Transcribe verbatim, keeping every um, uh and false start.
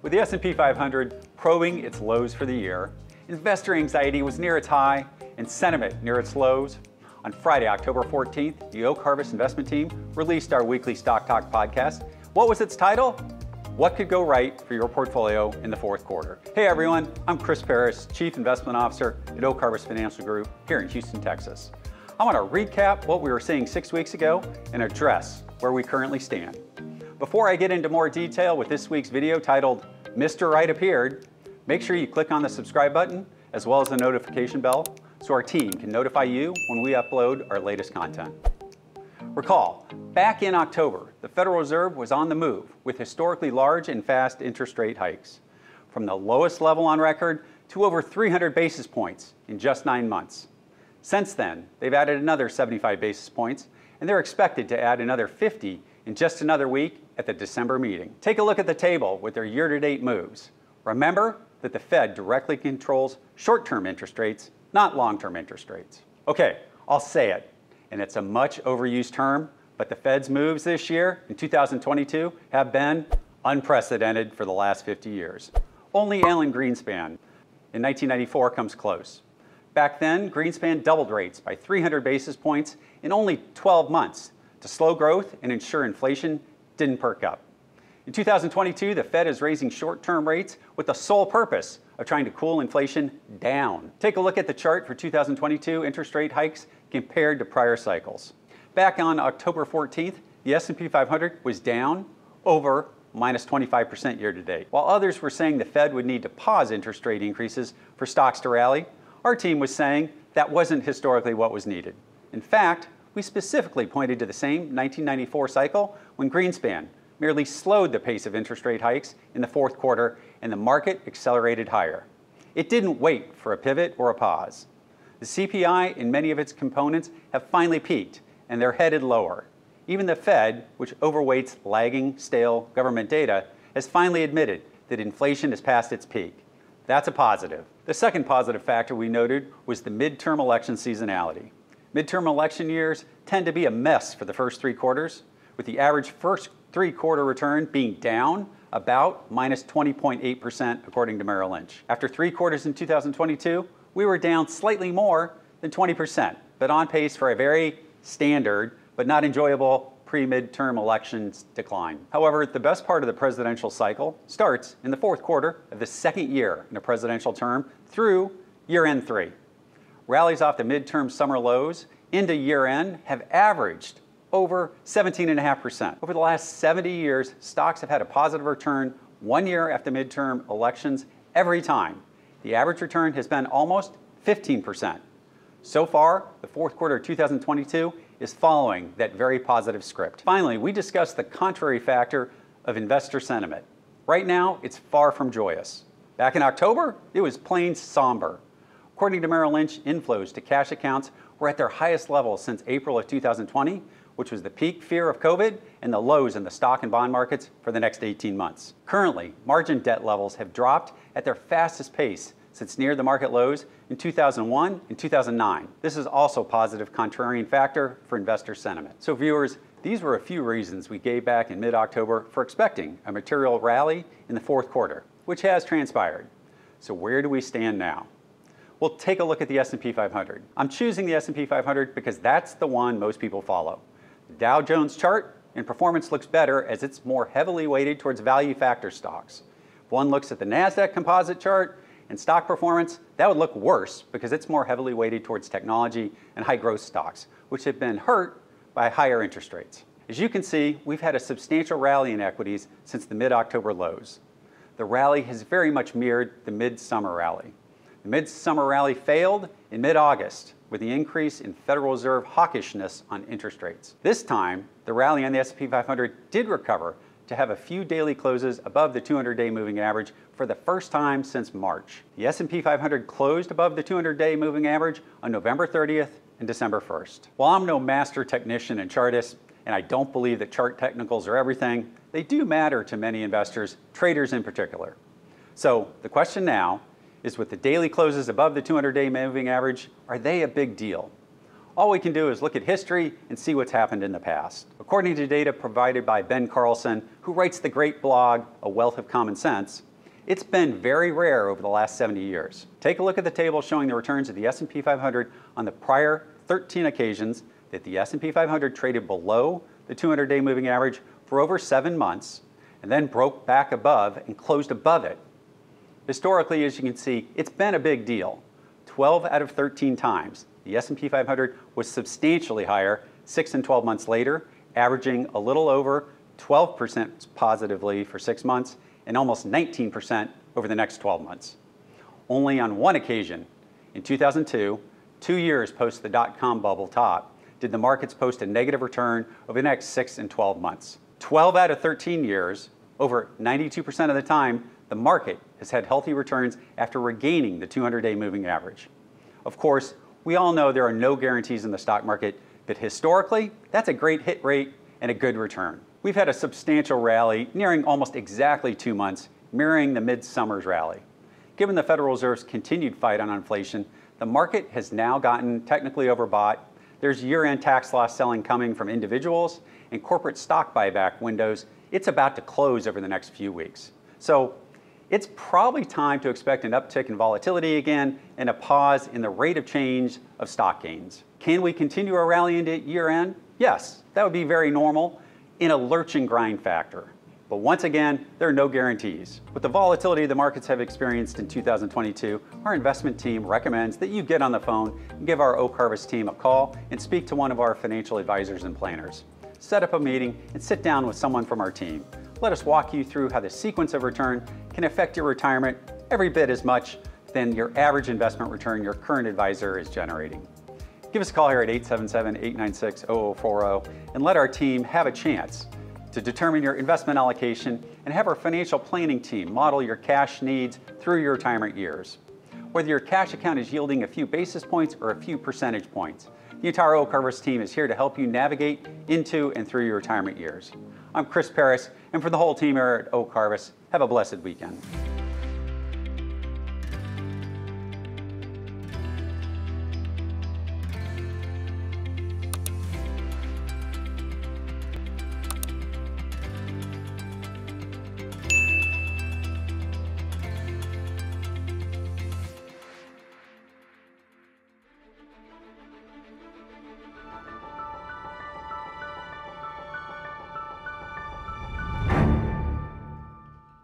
With the S and P five hundred probing its lows for the year, investor anxiety was near its high and sentiment near its lows. On Friday, October fourteenth, the Oak Harvest investment team released our weekly Stock Talk podcast. What was its title? What could go right for your portfolio in the fourth quarter? Hey everyone, I'm Chris Paris, Chief Investment Officer at Oak Harvest Financial Group here in Houston, Texas. I want to recap what we were seeing six weeks ago and address where we currently stand. Before I get into more detail with this week's video titled, Mister Right Appeared, make sure you click on the subscribe button as well as the notification bell so our team can notify you when we upload our latest content. Recall, back in October, the Federal Reserve was on the move with historically large and fast interest rate hikes, from the lowest level on record to over three hundred basis points in just nine months. Since then, they've added another seventy-five basis points, and they're expected to add another fifty in just another week at the December meeting. Take a look at the table with their year-to-date moves. Remember that the Fed directly controls short-term interest rates, not long-term interest rates. Okay, I'll say it, and it's a much overused term, but the Fed's moves this year in two thousand twenty-two have been unprecedented for the last fifty years. Only Alan Greenspan in nineteen ninety-four comes close. Back then, Greenspan doubled rates by three hundred basis points in only twelve months to slow growth and ensure inflation didn't perk up. In two thousand twenty-two, the Fed is raising short-term rates with the sole purpose of trying to cool inflation down. Take a look at the chart for two thousand twenty-two interest rate hikes compared to prior cycles. Back on October fourteenth, the S and P five hundred was down over minus twenty-five percent year-to-date. While others were saying the Fed would need to pause interest rate increases for stocks to rally, our team was saying that wasn't historically what was needed. In fact, we specifically pointed to the same nineteen ninety-four cycle when Greenspan merely slowed the pace of interest rate hikes in the fourth quarter and the market accelerated higher. It didn't wait for a pivot or a pause. The C P I and many of its components have finally peaked and they're headed lower. Even the Fed, which overweights lagging, stale government data, has finally admitted that inflation has passed its peak. That's a positive. The second positive factor we noted was the midterm election seasonality. Midterm election years tend to be a mess for the first three quarters, with the average first three-quarter return being down about minus twenty point eight percent according to Merrill Lynch. After three quarters in two thousand twenty-two, we were down slightly more than twenty percent, but on pace for a very standard but not enjoyable pre-midterm elections decline. However, the best part of the presidential cycle starts in the fourth quarter of the second year in a presidential term through year-end three. Rallies off the midterm summer lows into year-end have averaged over seventeen point five percent. Over the last seventy years, stocks have had a positive return one year after midterm elections every time. The average return has been almost fifteen percent. So far, the fourth quarter of two thousand twenty-two is following that very positive script. Finally, we discussed the contrary factor of investor sentiment. Right now, it's far from joyous. Back in October, it was plain somber. According to Merrill Lynch, inflows to cash accounts were at their highest level since April of two thousand twenty, which was the peak fear of COVID and the lows in the stock and bond markets for the next eighteen months. Currently, margin debt levels have dropped at their fastest pace since near the market lows in two thousand one and two thousand nine. This is also a positive contrarian factor for investor sentiment. So viewers, these were a few reasons we gave back in mid-October for expecting a material rally in the fourth quarter, which has transpired. So where do we stand now? We'll take a look at the S and P five hundred. I'm choosing the S and P five hundred because that's the one most people follow. The Dow Jones chart and performance looks better as it's more heavily weighted towards value factor stocks. If one looks at the NASDAQ composite chart and stock performance, that would look worse because it's more heavily weighted towards technology and high growth stocks, which have been hurt by higher interest rates. As you can see, we've had a substantial rally in equities since the mid-October lows. The rally has very much mirrored the mid-summer rally. The mid-summer rally failed in mid-August with the increase in Federal Reserve hawkishness on interest rates. This time, the rally on the S and P five hundred did recover to have a few daily closes above the two hundred day moving average for the first time since March. The S and P five hundred closed above the two hundred day moving average on November thirtieth and December first. While I'm no master technician and chartist, and I don't believe that chart technicals are everything, they do matter to many investors, traders in particular. So the question now is, with the daily closes above the two hundred day moving average, are they a big deal? All we can do is look at history and see what's happened in the past. According to data provided by Ben Carlson, who writes the great blog, A Wealth of Common Sense, It's been very rare over the last seventy years. Take a look at the table showing the returns of the S and P five hundred on the prior thirteen occasions that the S and P five hundred traded below the two hundred day moving average for over seven months and then broke back above and closed above it. Historically, as you can see, it's been a big deal. twelve out of thirteen times, the S and P five hundred was substantially higher six and twelve months later, averaging a little over twelve percent positively for six months and almost nineteen percent over the next twelve months. Only on one occasion, in two thousand two, two years post the dot-com bubble top, did the markets post a negative return over the next six and twelve months. twelve out of thirteen years, over ninety-two percent of the time, the market has had healthy returns after regaining the two hundred day moving average. Of course, we all know there are no guarantees in the stock market, but historically, that's a great hit rate and a good return. We've had a substantial rally nearing almost exactly two months, mirroring the mid-summer's rally. Given the Federal Reserve's continued fight on inflation, the market has now gotten technically overbought. There's year-end tax loss selling coming from individuals and corporate stock buyback windows. It's about to close over the next few weeks. So it's probably time to expect an uptick in volatility again and a pause in the rate of change of stock gains. Can we continue our rally into year-end? Yes, that would be very normal in a lurch and grind factor. But once again, there are no guarantees. With the volatility the markets have experienced in two thousand twenty-two, our investment team recommends that you get on the phone and give our Oak Harvest team a call and speak to one of our financial advisors and planners. Set up a meeting and sit down with someone from our team. Let us walk you through how the sequence of return can affect your retirement every bit as much than your average investment return your current advisor is generating. Give us a call here at eight seven seven, eight nine six, zero zero four zero and let our team have a chance to determine your investment allocation and have our financial planning team model your cash needs through your retirement years. Whether your cash account is yielding a few basis points or a few percentage points, the entire Oak Harvest team is here to help you navigate into and through your retirement years. I'm Chris Paris, and for the whole team here at Oak Harvest, have a blessed weekend.